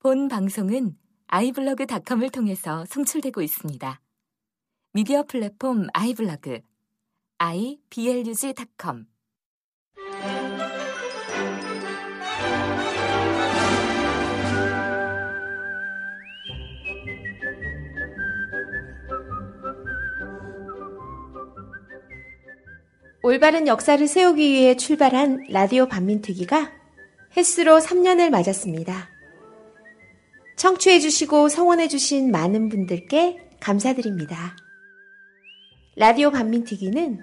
본 방송은 iblog.com을 통해서 송출되고 있습니다. 미디어 플랫폼 아이블로그, iblog.com. 올바른 역사를 세우기 위해 출발한 라디오 반민특위가 햇수로 3년을 맞았습니다. 청취해주시고 성원해주신 많은 분들께 감사드립니다. 라디오 반민특위는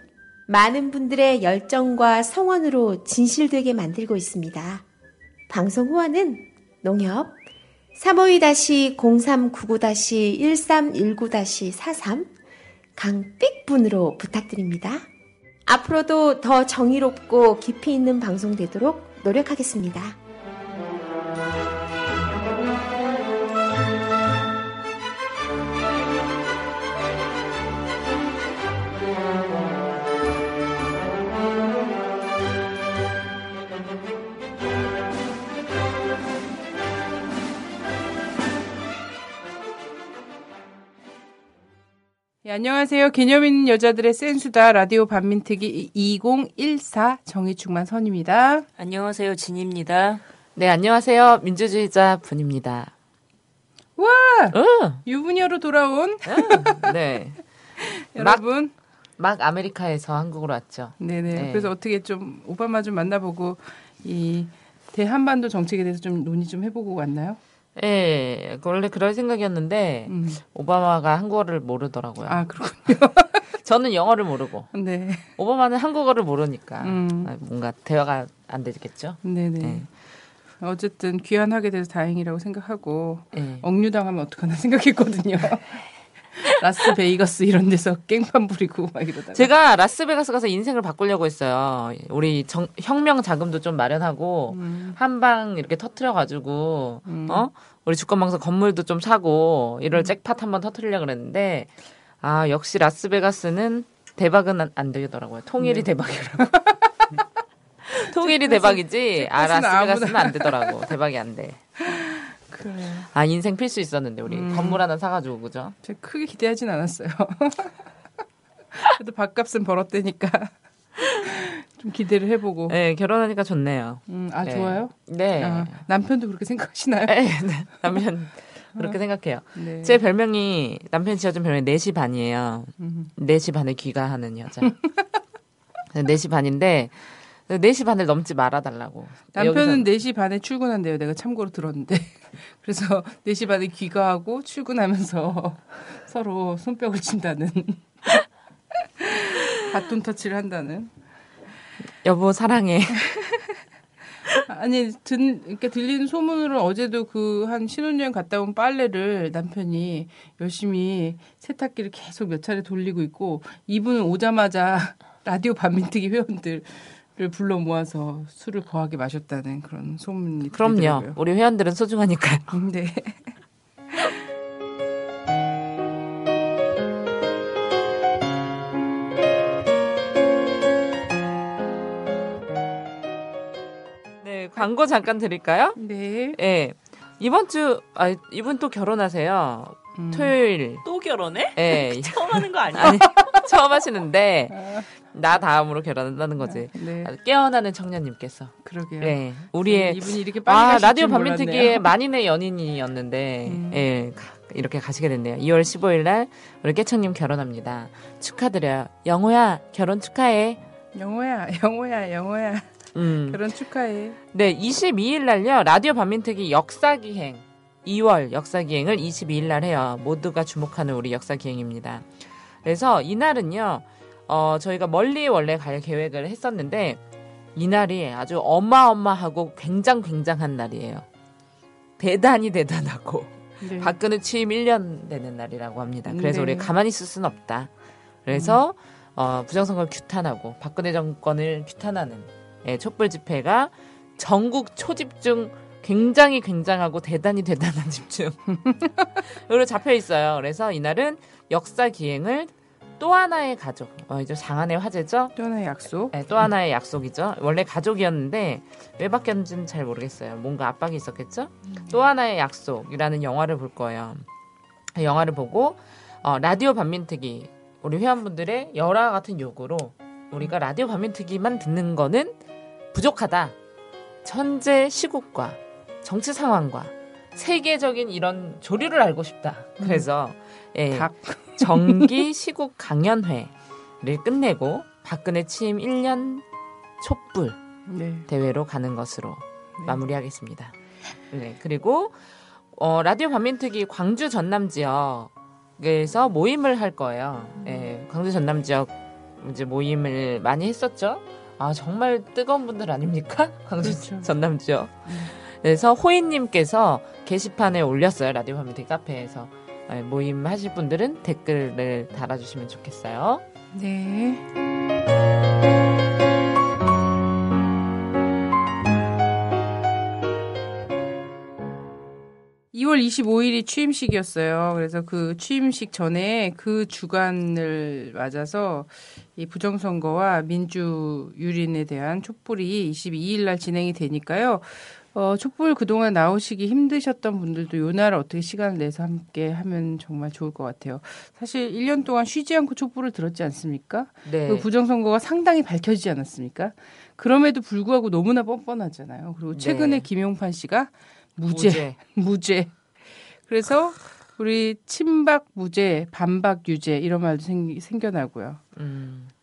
많은 분들의 열정과 성원으로 진실되게 만들고 있습니다. 방송 후원은 농협 352-0399-1319-43 강삑분으로 부탁드립니다. 앞으로도 더 정의롭고 깊이 있는 방송 되도록 노력하겠습니다. 네, 안녕하세요. 개념 있는 여자들의 센수다. 라디오 반민특위 2014 정의충만 선입니다. 안녕하세요. 진입니다. 네, 안녕하세요. 민주주의자 분입니다. 와! 유부녀로 돌아온. 네. 여러분. 막 아메리카에서 한국으로 왔죠. 네네. 네. 그래서 어떻게 좀 오바마 좀 만나보고 이 대한반도 정책에 대해서 좀 논의 좀 해보고 왔나요? 예, 원래 그럴 생각이었는데 오바마가 한국어를 모르더라고요. 아, 그렇군요. 저는 영어를 모르고, 네. 오바마는 한국어를 모르니까 뭔가 대화가 안 되겠죠. 네네. 네. 어쨌든 귀환하게 돼서 다행이라고 생각하고 네. 억류당하면 어떡하나 생각했거든요. 라스베이거스 이런 데서 깽판 부리고 막 이러다가 제가 라스베이거스 가서 인생을 바꾸려고 했어요. 우리 혁명 자금도 좀 마련하고 한방 이렇게 터트려가지고 우리 주권방송 건물도 좀 사고 이럴 잭팟 한번 터트리려고 그랬는데 아 역시 라스베이거스는 대박은 안 되더라고요. 통일이 대박이라고. 통일이 대박이지 아 라스베이거스는 안 되더라고. 대박이 안 돼. 그래요. 아 인생 필수 있었는데 우리 건물 하나 사가지고 그죠? 제가 크게 기대하진 않았어요. 그래도 밥값은 벌었대니까 좀 기대를 해보고. 네 결혼하니까 좋네요. 아 네. 좋아요? 네. 아, 남편도 그렇게 생각하시나요? 네, 네. 남편 그렇게 생각해요. 네. 제 별명이 남편이 지어준 별명이 4시 반이에요. 4시 반에 귀가하는 여자. 4시 반인데 4시 반을 넘지 말아달라고. 남편은 4시 반에 출근한대요. 내가 참고로 들었는데. 그래서 4시 반에 귀가하고 출근하면서 서로 손뼉을 친다는. 바톤 터치를 한다는. 여보, 사랑해. 아니, 그러니까 들리는 소문으로 어제도 그 한 신혼여행 갔다 온 빨래를 남편이 열심히 세탁기를 계속 몇 차례 돌리고 있고, 이분은 오자마자 라디오 반민특위 회원들 를 불러 모아서 술을 거하게 마셨다는 그런 소문이 그럼요. 들더라고요. 우리 회원들은 소중하니까요. 네. 네, 광고 잠깐 드릴까요? 네. 네. 이번 주 아, 이분 또 결혼하세요. 토요일. 또 결혼해? 네. 처음 하는 거 아니야? 아니, 처음 하시는데 나 다음으로 결혼한다는 거지. 네. 깨어나는 청년님께서. 그러게요. 네. 우리의 이분이 이렇게 빨리 아 라디오 반민특위의 만인의 연인이었는데 네. 이렇게 가시게 됐네요. 2월 15일 날 우리 깨청님 결혼합니다. 축하드려요. 영호야 결혼 축하해. 영호야. 결혼 축하해. 네 22일 날요 라디오 반민특위 역사기행 2월 역사기행을 22일 날 해요. 모두가 주목하는 우리 역사기행입니다. 그래서 이날은요. 저희가 멀리 원래 갈 계획을 했었는데 이날이 아주 어마어마하고 굉장한 날이에요. 대단히 대단하고 네. 박근혜 취임 1년 되는 날이라고 합니다. 그래서 네. 우리 가만히 있을 순 없다. 그래서 부정선거를 규탄하고 박근혜 정권을 규탄하는 예, 촛불집회가 전국 초집중 굉장히 굉장하고 대단히 대단한 집중으로 잡혀 있어요. 그래서 이날은 역사기행을 또 하나의 가족. 이제 장안의 화제죠. 또 하나의 약속. 네, 또 하나의 약속이죠. 원래 가족이었는데 왜 바뀌었는지는 잘 모르겠어요. 뭔가 압박이 있었겠죠. 또 하나의 약속이라는 영화를 볼 거예요. 그 영화를 보고 라디오 반민특위 우리 회원분들의 열화 같은 요구로 우리가 라디오 반민특위만 듣는 거는 부족하다. 현재 시국과 정치 상황과 세계적인 이런 조류를 알고 싶다. 그래서 예, 정기 시국 강연회를 끝내고 박근혜 취임 1년 촛불 네. 대회로 가는 것으로 네. 마무리하겠습니다. 네, 그리고 라디오 반민특위 광주 전남 지역에서 모임을 할 거예요. 예, 광주 전남 지역 이제 모임을 많이 했었죠. 아 정말 뜨거운 분들 아닙니까? 광주 그렇죠. 전남 지역. 그래서 호인님께서 게시판에 올렸어요. 라디오 반민특위 카페에서 모임 하실 분들은 댓글을 달아주시면 좋겠어요. 네. (2월 25일이) 취임식이었어요. 그래서 그 취임식 전에 그 주간을 맞아서 이 부정선거와 민주유린에 대한 촛불이 22일 날 진행이 되니까요. 촛불 그동안 나오시기 힘드셨던 분들도 요 날 어떻게 시간을 내서 함께 하면 정말 좋을 것 같아요. 사실 1년 동안 쉬지 않고 촛불을 들었지 않습니까? 네. 그 부정선거가 상당히 밝혀지지 않았습니까? 그럼에도 불구하고 너무나 뻔뻔하잖아요. 그리고 최근에 네. 김용판 씨가 무죄. 그래서 우리 친박 무죄, 반박 유죄 이런 말도 생겨나고요.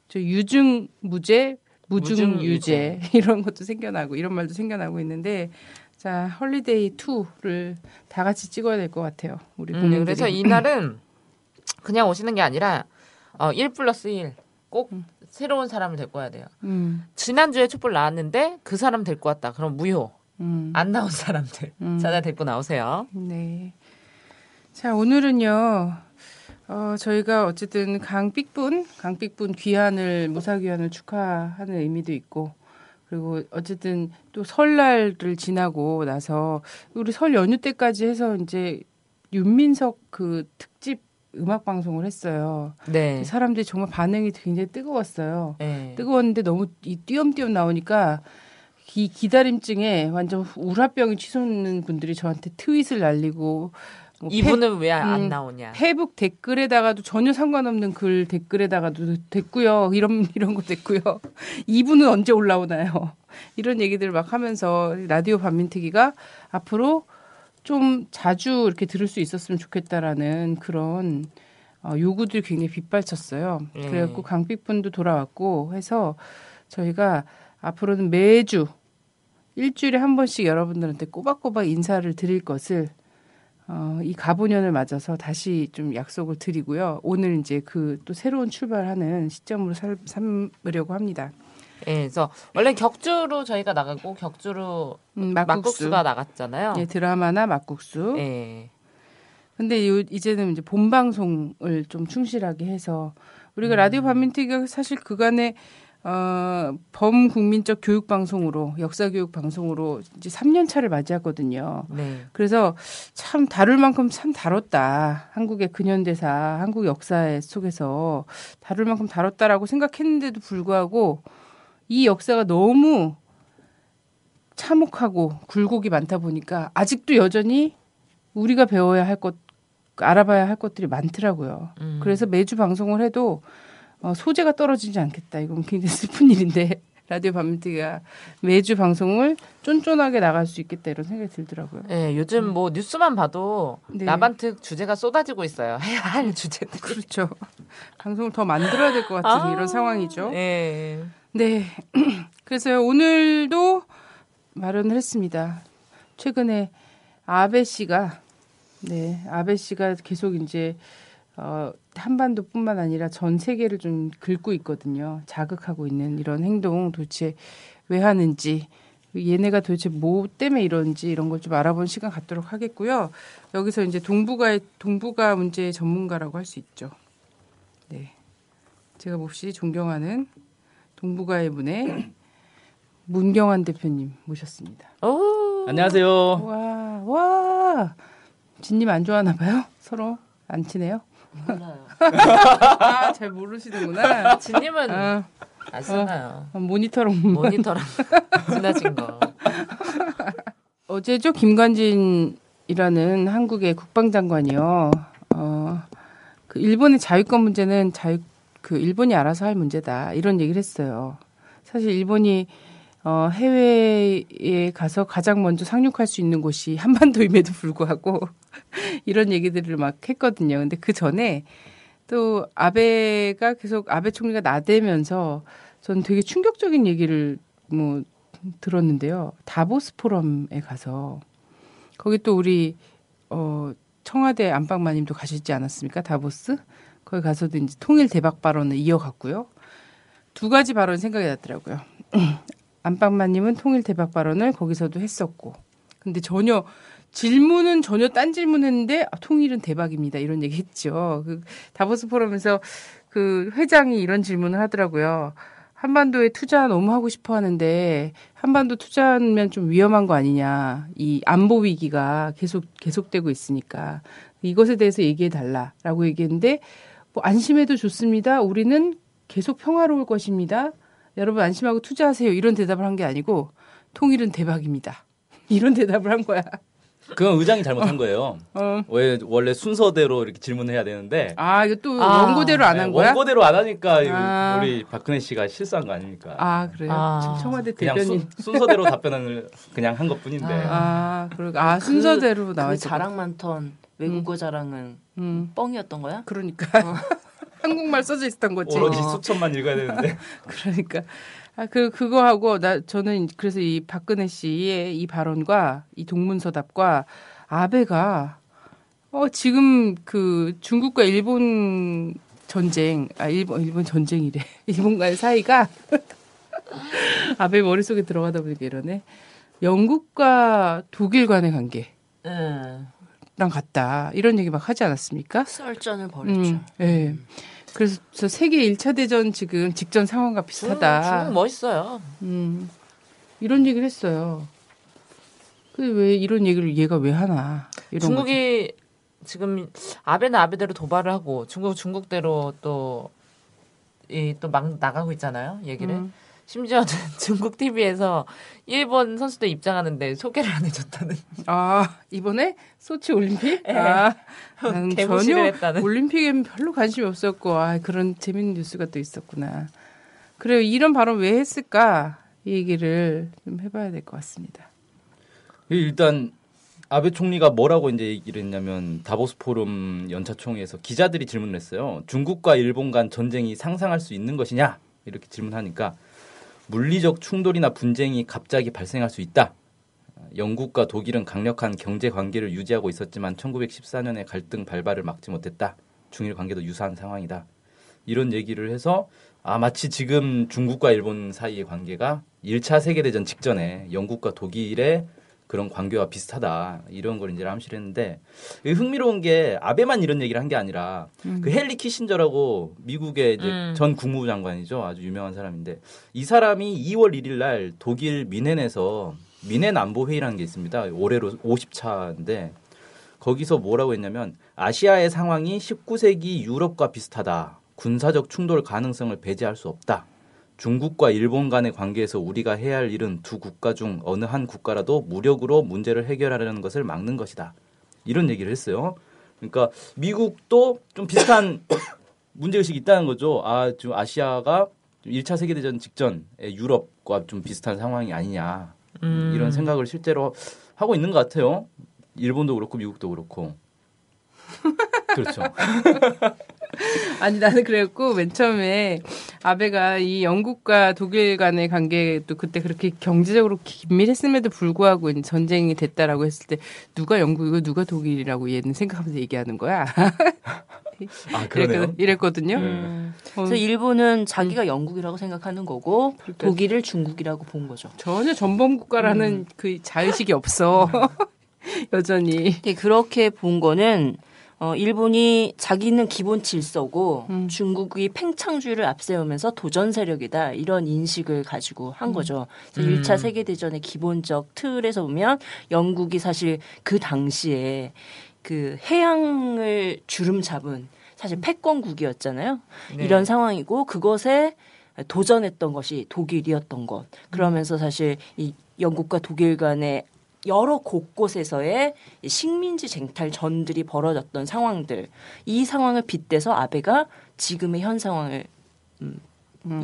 저 유증 무죄, 무증 유죄 이런 것도 생겨나고 이런 말도 생겨나고 있는데 자 헐리데이 2를 다 같이 찍어야 될 것 같아요. 우리 국민들이. 그래서 이날은 그냥 오시는 게 아니라 1+1 꼭 새로운 사람을 데리고 와야 돼요. 지난주에 촛불 나왔는데 그 사람 데리고 왔다. 그럼 무효. 안 나온 사람들 찾아 데리고 나오세요. 네. 자 오늘은요. 저희가 어쨌든 강삑분 귀환을 무사 귀환을 축하하는 의미도 있고 그리고 어쨌든 또 설날을 지나고 나서 우리 설 연휴 때까지 해서 이제 윤민석 그 특집 음악 방송을 했어요. 네. 사람들이 정말 반응이 굉장히 뜨거웠어요. 네. 뜨거웠는데 너무 이 띄엄띄엄 나오니까. 이 기다림증에 완전 우라병이 치솟는 분들이 저한테 트윗을 날리고 뭐 이분은 왜 안 나오냐 페북 댓글에다가도 전혀 상관없는 글 댓글에다가도 됐고요. 이런 거 됐고요. 이분은 언제 올라오나요? 이런 얘기들을 막 하면서 라디오 반민특위가 앞으로 좀 자주 이렇게 들을 수 있었으면 좋겠다라는 그런 요구들이 굉장히 빗발쳤어요. 그래갖고 강빛분도 돌아왔고 해서 저희가 앞으로는 매주 일주일에 한 번씩 여러분들한테 꼬박꼬박 인사를 드릴 것을 이 가보년을 맞아서 다시 좀 약속을 드리고요. 오늘 이제 그 또 새로운 출발하는 시점으로 삼으려고 합니다. 예, 그래서 원래 격주로 저희가 나가고 격주로 막국수가 나갔잖아요. 예, 드라마나 막국수. 예. 근데 이제는 이제 본 방송을 좀 충실하게 해서 우리가 라디오 반민특위가 사실 그간에 범국민적 교육방송으로, 역사교육방송으로 이제 3년 차를 맞이하거든요. 네. 그래서 참 다룰 만큼 참 다뤘다. 한국의 근현대사, 한국 역사 속에서 다룰 만큼 다뤘다라고 생각했는데도 불구하고 이 역사가 너무 참혹하고 굴곡이 많다 보니까 아직도 여전히 우리가 배워야 할 것, 알아봐야 할 것들이 많더라고요. 그래서 매주 방송을 해도 소재가 떨어지지 않겠다. 이건 굉장히 슬픈 일인데 라디오 반민특위가 매주 방송을 쫀쫀하게 나갈 수 있겠다 이런 생각이 들더라고요. 네, 요즘 뭐 뉴스만 봐도 네. 나반특 주제가 쏟아지고 있어요. 해야 할 주제들. 그렇죠. 방송을 더 만들어야 될 것 같은 이런 상황이죠. 네. 네. 그래서요 오늘도 마련을 했습니다. 최근에 아베 씨가 계속 이제 한반도뿐만 아니라 전 세계를 좀 긁고 있거든요. 자극하고 있는 이런 행동 도대체 왜 하는지 얘네가 도대체 뭐 때문에 이런지 이런 걸 좀 알아보는 시간 갖도록 하겠고요. 여기서 이제 동북아 문제의 전문가라고 할 수 있죠. 네, 제가 몹시 존경하는 동북아의 분의 문경환 대표님 모셨습니다. 오! 안녕하세요. 와 진님 안 좋아하나 봐요. 서로 안 치네요. 몰라요. 아, 잘 모르시는구나. 진님은 아, 안 쓰나요? 모니터랑 지나친 거. 어제죠, 김관진이라는 한국의 국방장관이요. 그 일본의 자유권 문제는 그 일본이 알아서 할 문제다 이런 얘기를 했어요. 사실 일본이 해외에 가서 가장 먼저 상륙할 수 있는 곳이 한반도임에도 불구하고 이런 얘기들을 막 했거든요. 근데 그 전에 또 아베가 계속 아베 총리가 나대면서 전 되게 충격적인 얘기를 뭐 들었는데요. 다보스 포럼에 가서 거기 또 우리 청와대 안방마님도 가셨지 않았습니까? 다보스? 거기 가서도 이제 통일 대박 발언을 이어갔고요. 두 가지 발언이 생각이 났더라고요. 안방마님은 통일 대박 발언을 거기서도 했었고, 근데 전혀 질문은 전혀 딴 질문했는데 아, 통일은 대박입니다 이런 얘기했죠. 그 다보스 포럼에서 그 회장이 이런 질문을 하더라고요. 한반도에 투자 너무 하고 싶어 하는데 한반도 투자하면 좀 위험한 거 아니냐. 이 안보 위기가 계속되고 있으니까 이것에 대해서 얘기해 달라라고 얘기했는데 뭐 안심해도 좋습니다. 우리는 계속 평화로울 것입니다. 여러분 안심하고 투자하세요. 이런 대답을 한 게 아니고 통일은 대박입니다. 이런 대답을 한 거야. 그건 의장이 잘못한 거예요. 왜 원래 순서대로 이렇게 질문해야 되는데 아 이거 또 원고대로 안 한 거야? 원고대로 안 하니까 우리 박근혜 씨가 실수한 거 아닙니까? 아 그래요? 지금 청와대 대변인 그냥 순서대로 답변을 그냥 한 것뿐인데 그리고 순서대로 나와요. 자랑 많던 외국어 자랑은 뻥이었던 거야? 그러니까 한국말 써져 있었던 거지. 오로지 수천만 읽어야 되는데 그러니까. 아, 그거하고, 저는 그래서 이 박근혜 씨의 이 발언과 이 동문서답과 아베가, 지금 그 중국과 일본 전쟁, 일본 전쟁이래. 일본과의 사이가 아베 머릿속에 들어가다 보니까 이러네. 영국과 독일 간의 관계. 랑 같다. 이런 얘기 막 하지 않았습니까? 썰전을 벌였죠. 네. 그래서 세계 1차 대전 지금 직전 상황과 비슷하다. 중국 멋있어요. 이런 얘기를 했어요. 근데 왜 이런 얘기를 얘가 왜 하나? 이런 중국이 거죠. 지금 아베는 아베대로 도발을 하고 중국대로 또 막 나가고 있잖아요. 얘기를. 심지어는 중국 TV에서 일본 선수들 입장하는데 소개를 안 해줬다는. 아 이번에 소치올림픽? 네. 아, 전혀 했다는. 올림픽엔 별로 관심이 없었고 그런 재밌는 뉴스가 또 있었구나. 그래요. 이런 발언 왜 했을까? 이 얘기를 좀 해봐야 될 것 같습니다. 일단 아베 총리가 뭐라고 이제 얘기를 했냐면 다보스 포럼 연차총회에서 기자들이 질문을 했어요. 중국과 일본 간 전쟁이 상상할 수 있는 것이냐? 이렇게 질문하니까 물리적 충돌이나 분쟁이 갑자기 발생할 수 있다. 영국과 독일은 강력한 경제 관계를 유지하고 있었지만 1914년에 갈등 발발을 막지 못했다. 중일 관계도 유사한 상황이다. 이런 얘기를 해서 마치 지금 중국과 일본 사이의 관계가 1차 세계대전 직전에 영국과 독일의 그런 관계와 비슷하다. 이런 걸 이제 암시를 했는데 흥미로운 게 아베만 이런 얘기를 한 게 아니라 그 헨리 키신저라고 미국의 이제 전 국무부 장관이죠. 아주 유명한 사람인데 이 사람이 2월 1일 날 독일 미넨에서 미넨 안보 회의라는 게 있습니다. 올해로 50차인데 거기서 뭐라고 했냐면 아시아의 상황이 19세기 유럽과 비슷하다. 군사적 충돌 가능성을 배제할 수 없다. 중국과 일본 간의 관계에서 우리가 해야 할 일은 두 국가 중 어느 한 국가라도 무력으로 문제를 해결하려는 것을 막는 것이다. 이런 얘기를 했어요. 그러니까 미국도 좀 비슷한 문제의식이 있다는 거죠. 지금 아시아가 1차 세계대전 직전의 유럽과 좀 비슷한 상황이 아니냐. 이런 생각을 실제로 하고 있는 것 같아요. 일본도 그렇고 미국도 그렇고. 그렇죠. 아니 나는 그랬고 맨 처음에 아베가 이 영국과 독일 간의 관계도 그때 그렇게 경제적으로 긴밀했음에도 불구하고 전쟁이 됐다라고 했을 때 누가 영국이고 누가 독일이라고 얘는 생각하면서 얘기하는 거야. 그러네요. 이랬거든요. 그래서 일본은 자기가 영국이라고 생각하는 거고 독일을 중국이라고 본 거죠. 전혀 전범국가라는 그 자의식이 없어. 여전히. 그렇게 본 거는 일본이 자기는 기본 질서고 중국이 팽창주의를 앞세우면서 도전 세력이다. 이런 인식을 가지고 한 거죠. 그래서 1차 세계대전의 기본적 틀에서 보면 영국이 사실 그 당시에 그 해양을 주름 잡은 사실 패권국이었잖아요. 네. 이런 상황이고 그것에 도전했던 것이 독일이었던 것. 그러면서 사실 이 영국과 독일 간의 여러 곳곳에서의 식민지 쟁탈 전들이 벌어졌던 상황들. 이 상황을 빗대서 아베가 지금의 현 상황을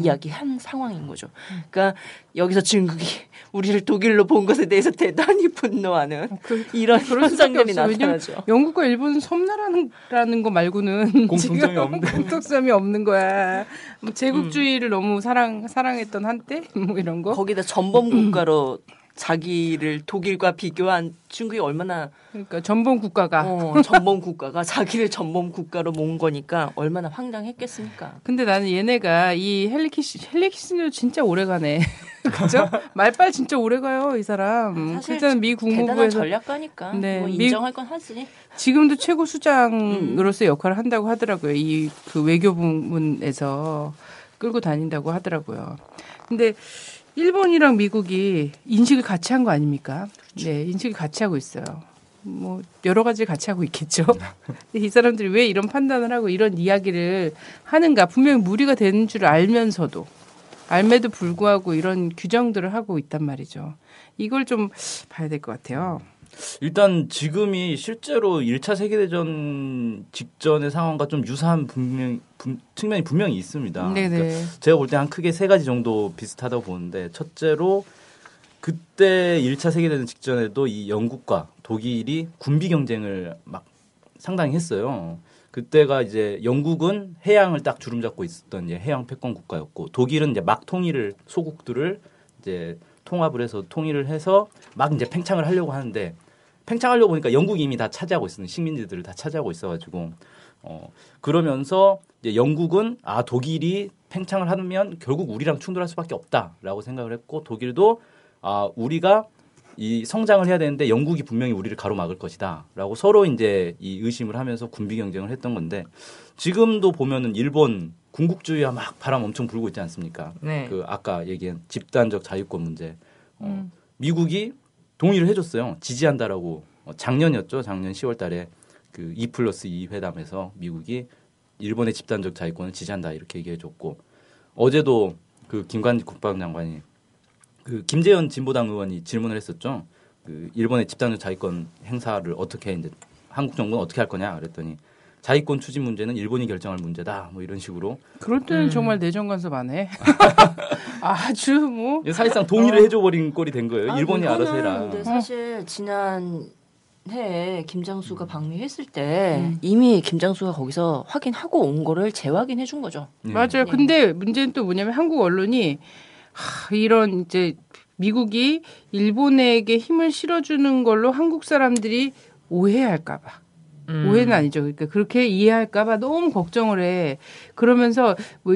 이야기한 상황인 거죠. 그러니까 여기서 중국이 우리를 독일로 본 것에 대해서 대단히 분노하는 이런 현상들이 나타나죠. 영국과 일본 섬나라는 거 말고는 공통점이 없는데 공통점이 없는 거야. 뭐 제국주의를 너무 사랑했던 한때 뭐 이런 거. 거기다 전범 국가로 자기를 독일과 비교한 중국이 얼마나 그러니까 전범 국가가 자기를 전범 국가로 모은 거니까 얼마나 황당했겠습니까? 근데 나는 얘네가 이 헨리 키시너 진짜 오래가네. 그죠? 말빨 진짜 오래가요 이 사람. 사실 미 국무부에서 대단한 전략가니까 네, 뭐 인정할 건 하지. 지금도 최고 수장으로서 역할을 한다고 하더라고요. 이 그 외교부문에서 끌고 다닌다고 하더라고요. 근데 일본이랑 미국이 인식을 같이 한 거 아닙니까? 그렇죠. 네, 인식을 같이 하고 있어요. 뭐 여러 가지를 같이 하고 있겠죠. 근데 이 사람들이 왜 이런 판단을 하고 이런 이야기를 하는가? 분명히 무리가 되는 줄 알면서도 불구하고 이런 규정들을 하고 있단 말이죠. 이걸 좀 봐야 될 것 같아요. 일단 지금이 실제로 1차 세계대전 직전의 상황과 좀 유사한 측면이 분명히 있습니다. 그러니까 제가 볼 때 한 크게 세 가지 정도 비슷하다고 보는데 첫째로 그때 1차 세계대전 직전에도 이 영국과 독일이 군비 경쟁을 막 상당히 했어요. 그때가 이제 영국은 해양을 딱 주름 잡고 있었던 이제 해양 패권 국가였고 독일은 이제 막 통일을 소국들을 이제 통합을 해서 통일을 해서 막 이제 팽창을 하려고 하는데 팽창하려고 보니까 영국이 이미 다 차지하고 있는 식민지들을 다 차지하고 있어가지고 그러면서 이제 영국은 아 독일이 팽창을 하면 결국 우리랑 충돌할 수밖에 없다라고 생각을 했고 독일도 아 우리가 이 성장을 해야 되는데 영국이 분명히 우리를 가로막을 것이다라고 서로 이제 이 의심을 하면서 군비 경쟁을 했던 건데 지금도 보면은 일본 군국주의와 막 바람 엄청 불고 있지 않습니까? 네. 그 아까 얘기한 집단적 자유권 문제. 미국이 동의를 해줬어요. 지지한다라고. 작년이었죠. 작년 10월 달에 그 2+2 회담에서 미국이 일본의 집단적 자유권을 지지한다 이렇게 얘기해줬고 어제도 그 김관진 국방장관이 그 김재현 진보당 의원이 질문을 했었죠. 그 일본의 집단적 자유권 행사를 어떻게 이제 한국 정부는 어떻게 할 거냐 그랬더니 자위권 추진 문제는 일본이 결정할 문제다. 뭐 이런 식으로. 그럴 때는 정말 내정 간섭 안 해. 아주 뭐. 사실상 동의를 해줘버린 꼴이 된 거예요. 아, 일본이 알아서 해라. 근데 사실 지난해 김장수가 방미했을 때 이미 김장수가 거기서 확인하고 온 거를 재확인해 준 거죠. 네. 맞아요. 네. 근데 문제는 또 뭐냐면 한국 언론이 이런 이제 미국이 일본에게 힘을 실어주는 걸로 한국 사람들이 오해할까 봐. 오해는 아니죠. 그러니까 그렇게 이해할까봐 너무 걱정을 해. 그러면서 뭐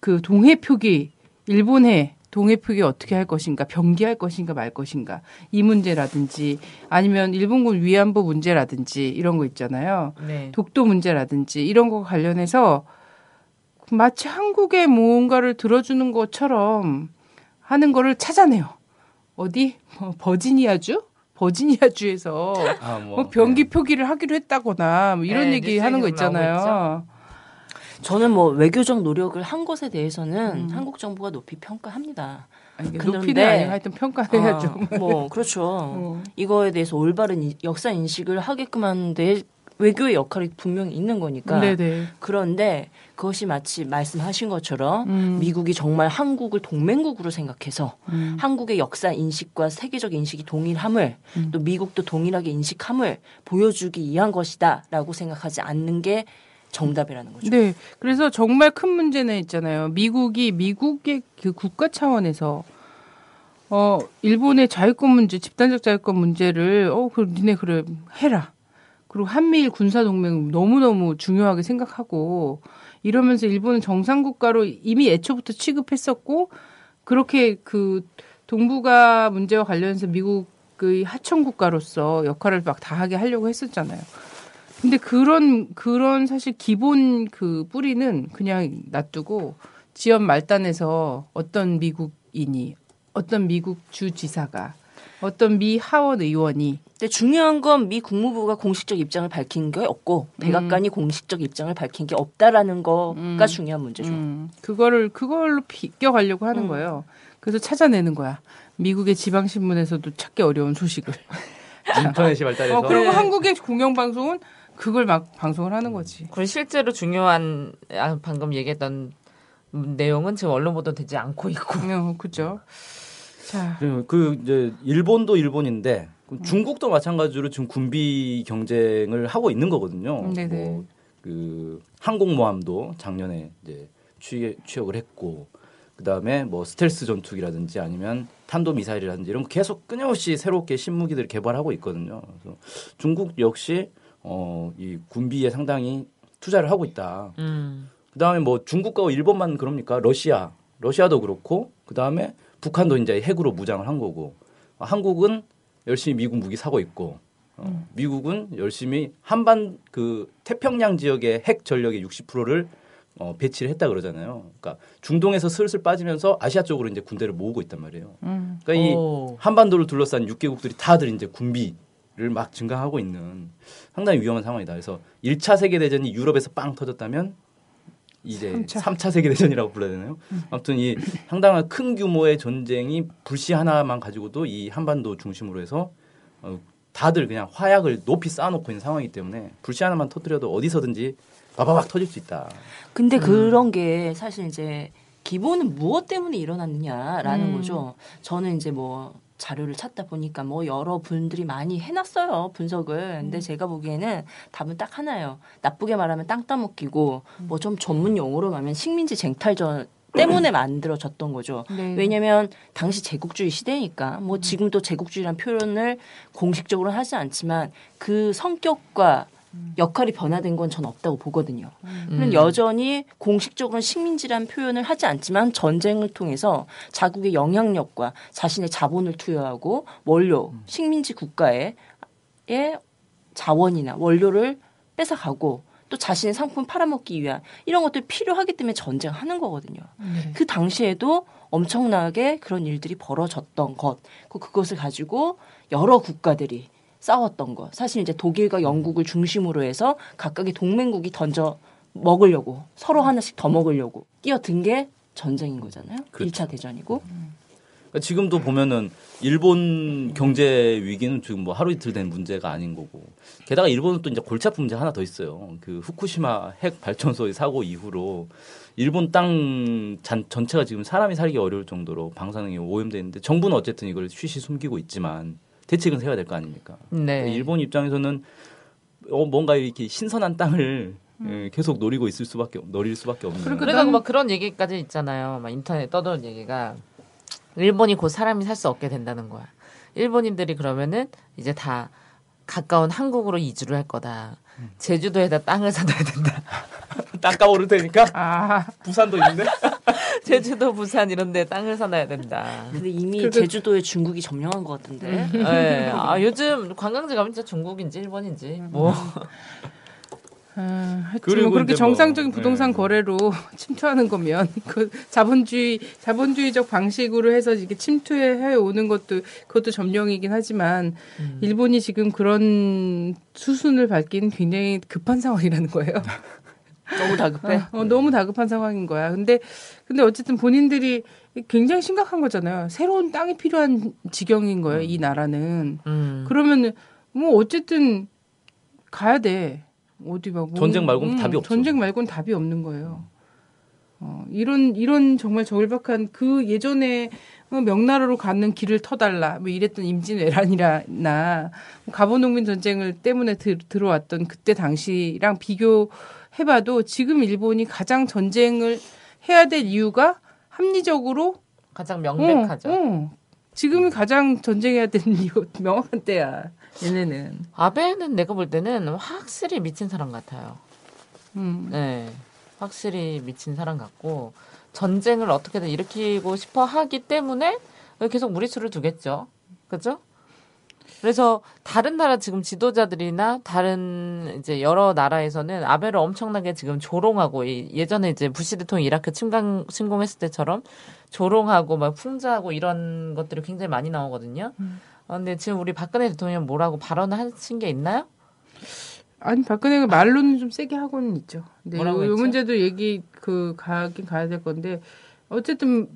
그 동해표기, 일본해 동해표기 어떻게 할 것인가, 병기할 것인가 말 것인가 이 문제라든지 아니면 일본군 위안부 문제라든지 이런 거 있잖아요. 네. 독도 문제라든지 이런 거 관련해서 마치 한국의 뭔가를 들어주는 것처럼 하는 거를 찾아내요. 어디? 버지니아주? 버지니아주에서 병기 표기를 하기로 했다거나 뭐 이런 얘기하는 거 있잖아요. 저는 뭐 외교적 노력을 한 것에 대해서는 한국 정부가 높이 평가합니다. 아니, 높이는 아니고 하여튼 평가해야죠. 뭐 그렇죠. 이거에 대해서 올바른 역사 인식을 하게끔 하는데 외교의 역할이 분명히 있는 거니까. 네네. 그런데 그것이 마치 말씀하신 것처럼 미국이 정말 한국을 동맹국으로 생각해서 한국의 역사 인식과 세계적 인식이 동일함을 또 미국도 동일하게 인식함을 보여주기 위한 것이다 라고 생각하지 않는 게 정답이라는 거죠. 네. 그래서 정말 큰 문제는 있잖아요. 미국이 미국의 그 국가 차원에서 일본의 자유권 문제, 집단적 자유권 문제를 그럼 니네 그래 해라. 그리고 한미일 군사동맹 너무너무 중요하게 생각하고 이러면서 일본은 정상국가로 이미 애초부터 취급했었고 그렇게 그 동북아 문제와 관련해서 미국의 하청국가로서 역할을 막 다하게 하려고 했었잖아요. 근데 그런 사실 기본 그 뿌리는 그냥 놔두고 지역 말단에서 어떤 미국인이 어떤 미국 주지사가 어떤 미 하원 의원이 근데 중요한 건 미 국무부가 공식적 입장을 밝힌 게 없고 백악관이 공식적 입장을 밝힌 게 없다라는 거가 중요한 문제죠. 그걸로 비껴가려고 하는 거예요. 그래서 찾아내는 거야. 미국의 지방신문에서도 찾기 어려운 소식을. 인터넷이 발달해서. 그리고 네. 한국의 공영방송은 그걸 막 방송을 하는 거지. 그리고 실제로 중요한 방금 얘기했던 내용은 지금 언론 보도 되지 않고 있고. 그렇죠. 자, 그 이제 일본도 일본인데 중국도 마찬가지로 지금 군비 경쟁을 하고 있는 거거든요. 네네. 뭐 그 항공모함도 작년에 이제 취역을 했고. 그다음에 뭐 스텔스 전투기라든지 아니면 탄도 미사일이라든지 이런 거 계속 끊임없이 새롭게 신무기들을 개발하고 있거든요. 그래서 중국 역시 이 군비에 상당히 투자를 하고 있다. 그다음에 뭐 중국과 일본만 그럽니까? 러시아도 그렇고 그다음에 북한도 이제 핵으로 무장을 한 거고 한국은 열심히 미국 무기 사고 있고 미국은 열심히 한반 그 태평양 지역의 핵 전력의 60%를 배치를 했다 그러잖아요. 그러니까 중동에서 슬슬 빠지면서 아시아 쪽으로 이제 군대를 모으고 있단 말이에요. 그러니까 이 한반도를 둘러싼 6개국들이 다들 이제 군비를 막 증강하고 있는 상당히 위험한 상황이다. 그래서 1차 세계 대전이 유럽에서 빵 터졌다면 이제 3차 세계 대전이라고 불러야 되나요? 아무튼 이 상당한 큰 규모의 전쟁이 불씨 하나만 가지고도 이 한반도 중심으로 해서 다들 그냥 화약을 높이 쌓아놓고 있는 상황이기 때문에 불씨 하나만 터뜨려도 어디서든지 바바박 터질 수 있다. 근데 그런 게 사실 이제 기본은 무엇 때문에 일어났느냐라는 거죠. 저는 이제 뭐 자료를 찾다 보니까 뭐 여러분들이 많이 해놨어요. 분석을. 근데 제가 보기에는 답은 딱 하나예요. 나쁘게 말하면 땅 따먹기고 뭐 좀 전문 용어로 가면 식민지 쟁탈전 때문에 만들어졌던 거죠. 네. 왜냐하면 당시 제국주의 시대니까 뭐 지금도 제국주의란 표현을 공식적으로 하지 않지만 그 성격과 역할이 변화된 건 전 없다고 보거든요. 여전히 공식적으로는 식민지란 표현을 하지 않지만 전쟁을 통해서 자국의 영향력과 자신의 자본을 투여하고 원료, 식민지 국가의 자원이나 원료를 뺏어가고 또 자신의 상품 팔아먹기 위한 이런 것들이 필요하기 때문에 전쟁하는 거거든요. 그 당시에도 엄청나게 그런 일들이 벌어졌던 것, 그것을 가지고 여러 국가들이 싸웠던 거. 사실 이제 독일과 영국을 중심으로 해서 각각의 동맹국이 던져 먹으려고 서로 하나씩 더 먹으려고 뛰어든 게 전쟁인 거잖아요. 그렇죠. 1차 대전이고. 그러니까 지금도 보면은 일본 경제 위기는 지금 뭐 하루 이틀 된 문제가 아닌 거고. 게다가 일본은 또 이제 골치 아픈 문제 하나 더 있어요. 그 후쿠시마 핵 발전소의 사고 이후로 일본 땅 전체가 지금 사람이 살기 어려울 정도로 방사능이 오염되어 있는데 정부는 어쨌든 이걸 쉬쉬 숨기고 있지만 대책은 세워야 될 거 아닙니까? 네. 일본 입장에서는 뭔가 이렇게 신선한 땅을 계속 노릴 수밖에 없는. 그러니까 막 그런 얘기까지 있잖아요. 막 인터넷에 떠도는 얘기가 일본이 곧 사람이 살 수 없게 된다는 거야. 일본인들이 그러면은 이제 다 가까운 한국으로 이주를 할 거다. 제주도에다 땅을 사놔야 된다. 땅값 오를 테니까. 부산도 있는데. 제주도, 부산 이런데 땅을 사놔야 된다. 근데 이미 제주도에 중국이 점령한 것 같은데. 네. 요즘 관광지 가면 진짜 중국인지 일본인지 뭐. 그리고 그렇게 정상적인 부동산 거래로 침투하는 거면 그 자본주의적 방식으로 해서 이게 침투해 오는 그것도 점령이긴 하지만 일본이 지금 그런 수순을 밟기는 굉장히 급한 상황이라는 거예요. 너무 다급해. 너무 다급한 상황인 거야. 근데 어쨌든 본인들이 굉장히 심각한 거잖아요. 새로운 땅이 필요한 지경인 거예요. 이 나라는. 그러면 뭐 어쨌든 가야 돼. 어디 막 전쟁 말고는 답이 없어. 전쟁 말고는 답이 없는 거예요. 이런 정말 저울박한 그 예전에 명나라로 가는 길을 터달라 뭐 이랬던 임진왜란이나 갑오농민 전쟁을 때문에 들어왔던 그때 당시랑 비교해봐도 지금 일본이 가장 전쟁을 해야 될 이유가 합리적으로 가장 명백하죠. 지금이 가장 전쟁해야 되는 이유 명확한 때야. 얘네는 아베는 내가 볼 때는 확실히 미친 사람 같아요. 네, 확실히 미친 사람 같고 전쟁을 어떻게든 일으키고 싶어 하기 때문에 계속 무리수를 두겠죠. 그렇죠? 그래서 다른 나라 지금 지도자들이나 다른 이제 여러 나라에서는 아베를 엄청나게 지금 조롱하고 예전에 이제 부시 대통령 이라크 침공했을 때처럼 조롱하고 막 풍자하고 이런 것들이 굉장히 많이 나오거든요. 근데 지금 우리 박근혜 대통령 뭐라고 발언을 하신 게 있나요? 아니, 박근혜가 말로는 좀 세게 하고는 있죠. 근데 이 문제도 얘기 가긴 가야 될 건데, 어쨌든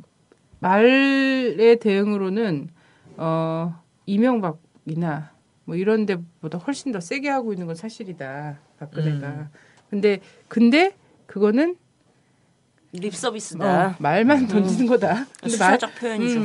말의 대응으로는 이명박이나 뭐 이런 데보다 훨씬 더 세게 하고 있는 건 사실이다, 박근혜가. 근데 그거는 립서비스다. 말만 던지는 거다. 근데 수사적 표현이죠.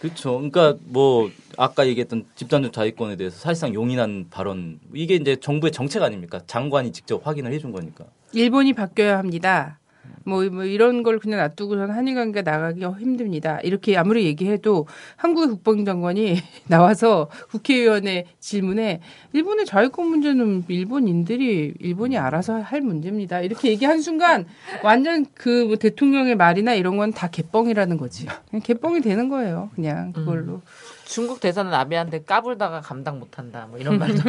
그렇죠. 그러니까 뭐 아까 얘기했던 집단적 자위권에 대해서 사실상 용인한 발언, 이게 이제 정부의 정책 아닙니까? 장관이 직접 확인을 해준 거니까. 일본이 바뀌어야 합니다. 뭐 이런 걸 그냥 놔두고선 한일 관계 나가기 힘듭니다. 이렇게 아무리 얘기해도 한국의 국방장관이 나와서 국회의원의 질문에 일본의 자위권 문제는 일본이 알아서 할 문제입니다. 이렇게 얘기한 순간 완전 뭐 대통령의 말이나 이런 건 다 개뻥이라는 거지. 그냥 개뻥이 되는 거예요. 그냥 그걸로. 중국 대사는 아베한테 까불다가 감당 못한다. 뭐 이런 말도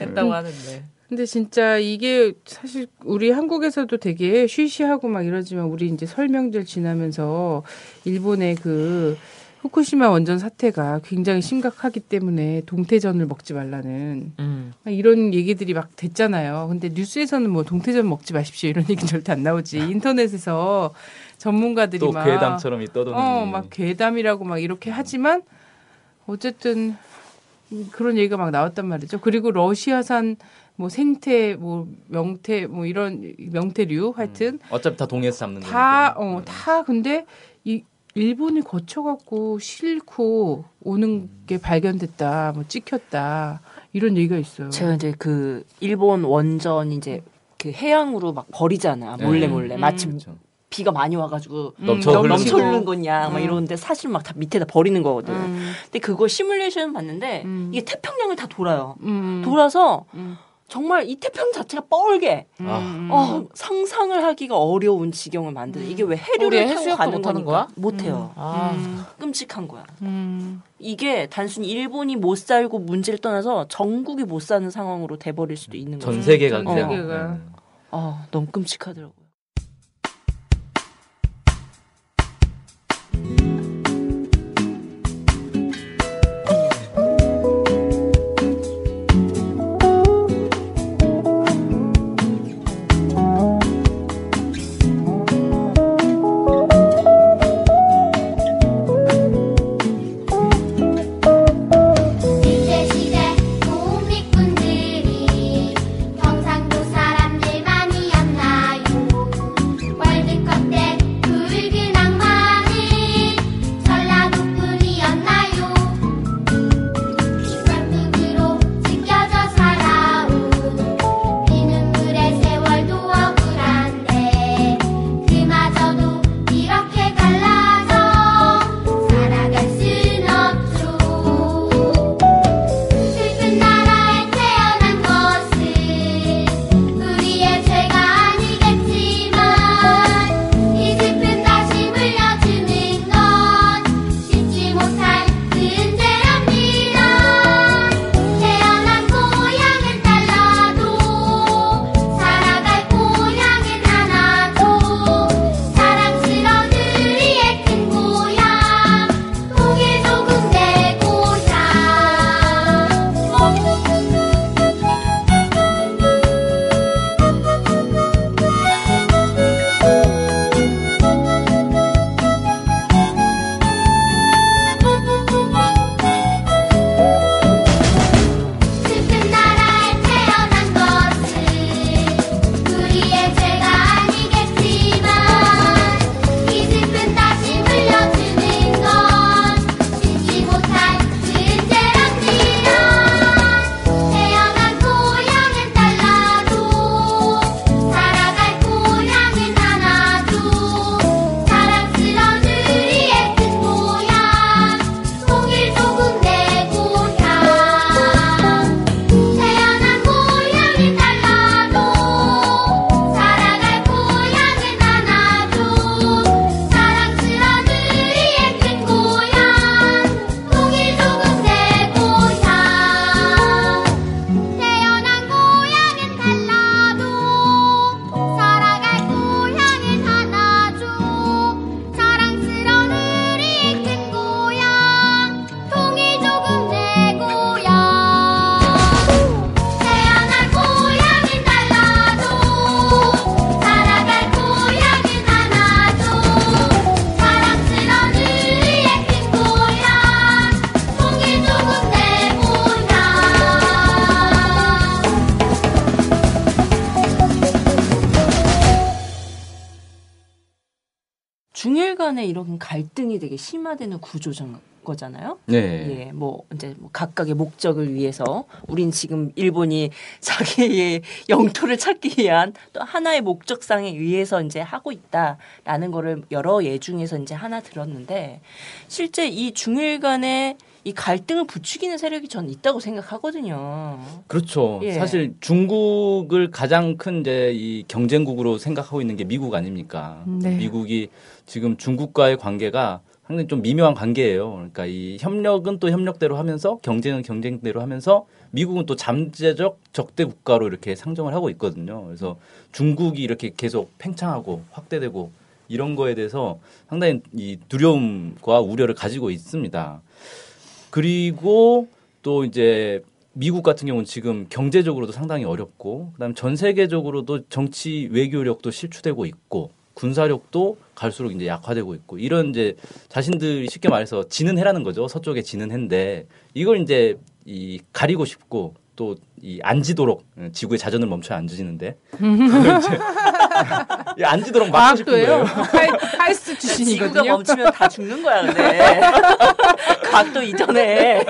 했다고 하는데. 근데 진짜 이게 사실 우리 한국에서도 되게 쉬쉬하고 막 이러지만 우리 이제 설명절 지나면서 일본의 그 후쿠시마 원전 사태가 굉장히 심각하기 때문에 동태전을 먹지 말라는 이런 얘기들이 막 됐잖아요. 근데 뉴스에서는 뭐 동태전 먹지 마십시오 이런 얘기는 절대 안 나오지. 인터넷에서 전문가들이 또 막 괴담처럼 떠도는 막 괴담이라고 막 이렇게 하지만 어쨌든 그런 얘기가 막 나왔단 말이죠. 그리고 러시아산 뭐 생태, 뭐 명태, 뭐 이런 명태류 하여튼 어차피 다 동해에서 잡는 거니까 다 근데 이 일본이 거쳐갖고 싣고 오는 게 발견됐다, 뭐 찍혔다 이런 얘기가 있어요. 제가 이제 그 일본 원전 이제 그 해양으로 막 버리잖아, 몰래 마침. 그렇죠. 비가 많이 와가지고 넘쳐흐르는 거냐 막 이러는데 사실 막 다 밑에다 버리는 거거든. 근데 그거 시뮬레이션 봤는데 이게 태평양을 다 돌아요. 돌아서 정말 이 태평양 자체가 뻘게 상상을 하기가 어려운 지경을 만드는. 이게 왜 해류를 타고 가는 거니까 못해요. 끔찍한 거야. 이게 단순히 일본이 못 살고 문제를 떠나서 전국이 못 사는 상황으로 돼버릴 수도 있는 거죠. 전 세계가. 너무 끔찍하더라고요. 중일 간에 이런 갈등이 되게 심화되는 구조잖아요. 네. 예, 뭐 이제 각각의 목적을 위해서 우린 지금 일본이 자기의 영토를 찾기 위한 또 하나의 목적상에 의해서 이제 하고 있다라는 거를 여러 예 중에서 이제 하나 들었는데 실제 이 중일 간의 이 갈등을 부추기는 세력이 전 있다고 생각하거든요. 그렇죠. 예. 사실 중국을 가장 큰 이제 이 경쟁국으로 생각하고 있는 게 미국 아닙니까? 네. 미국이 지금 중국과의 관계가 상당히 좀 미묘한 관계예요. 그러니까 이 협력은 또 협력대로 하면서 경쟁은 경쟁대로 하면서 미국은 또 잠재적 적대 국가로 이렇게 상정을 하고 있거든요. 그래서 중국이 이렇게 계속 팽창하고 확대되고 이런 거에 대해서 상당히 이 두려움과 우려를 가지고 있습니다. 그리고 또 이제 미국 같은 경우는 지금 경제적으로도 상당히 어렵고 그다음에 전 세계적으로도 정치 외교력도 실추되고 있고 군사력도 갈수록 이제 약화되고 있고 이런 이제 자신들이 쉽게 말해서 지는 해라는 거죠. 서쪽에 지는 해인데 이걸 이제 이 가리고 싶고 또 이 안 지도록 지구의 자전을 멈춰야 안 지는데 그걸 이제 안 지도록 막고 싶은 거예요. 하이스트 출신이거든요. 지구가 멈추면 다 죽는 거야 근데 각도 이전에.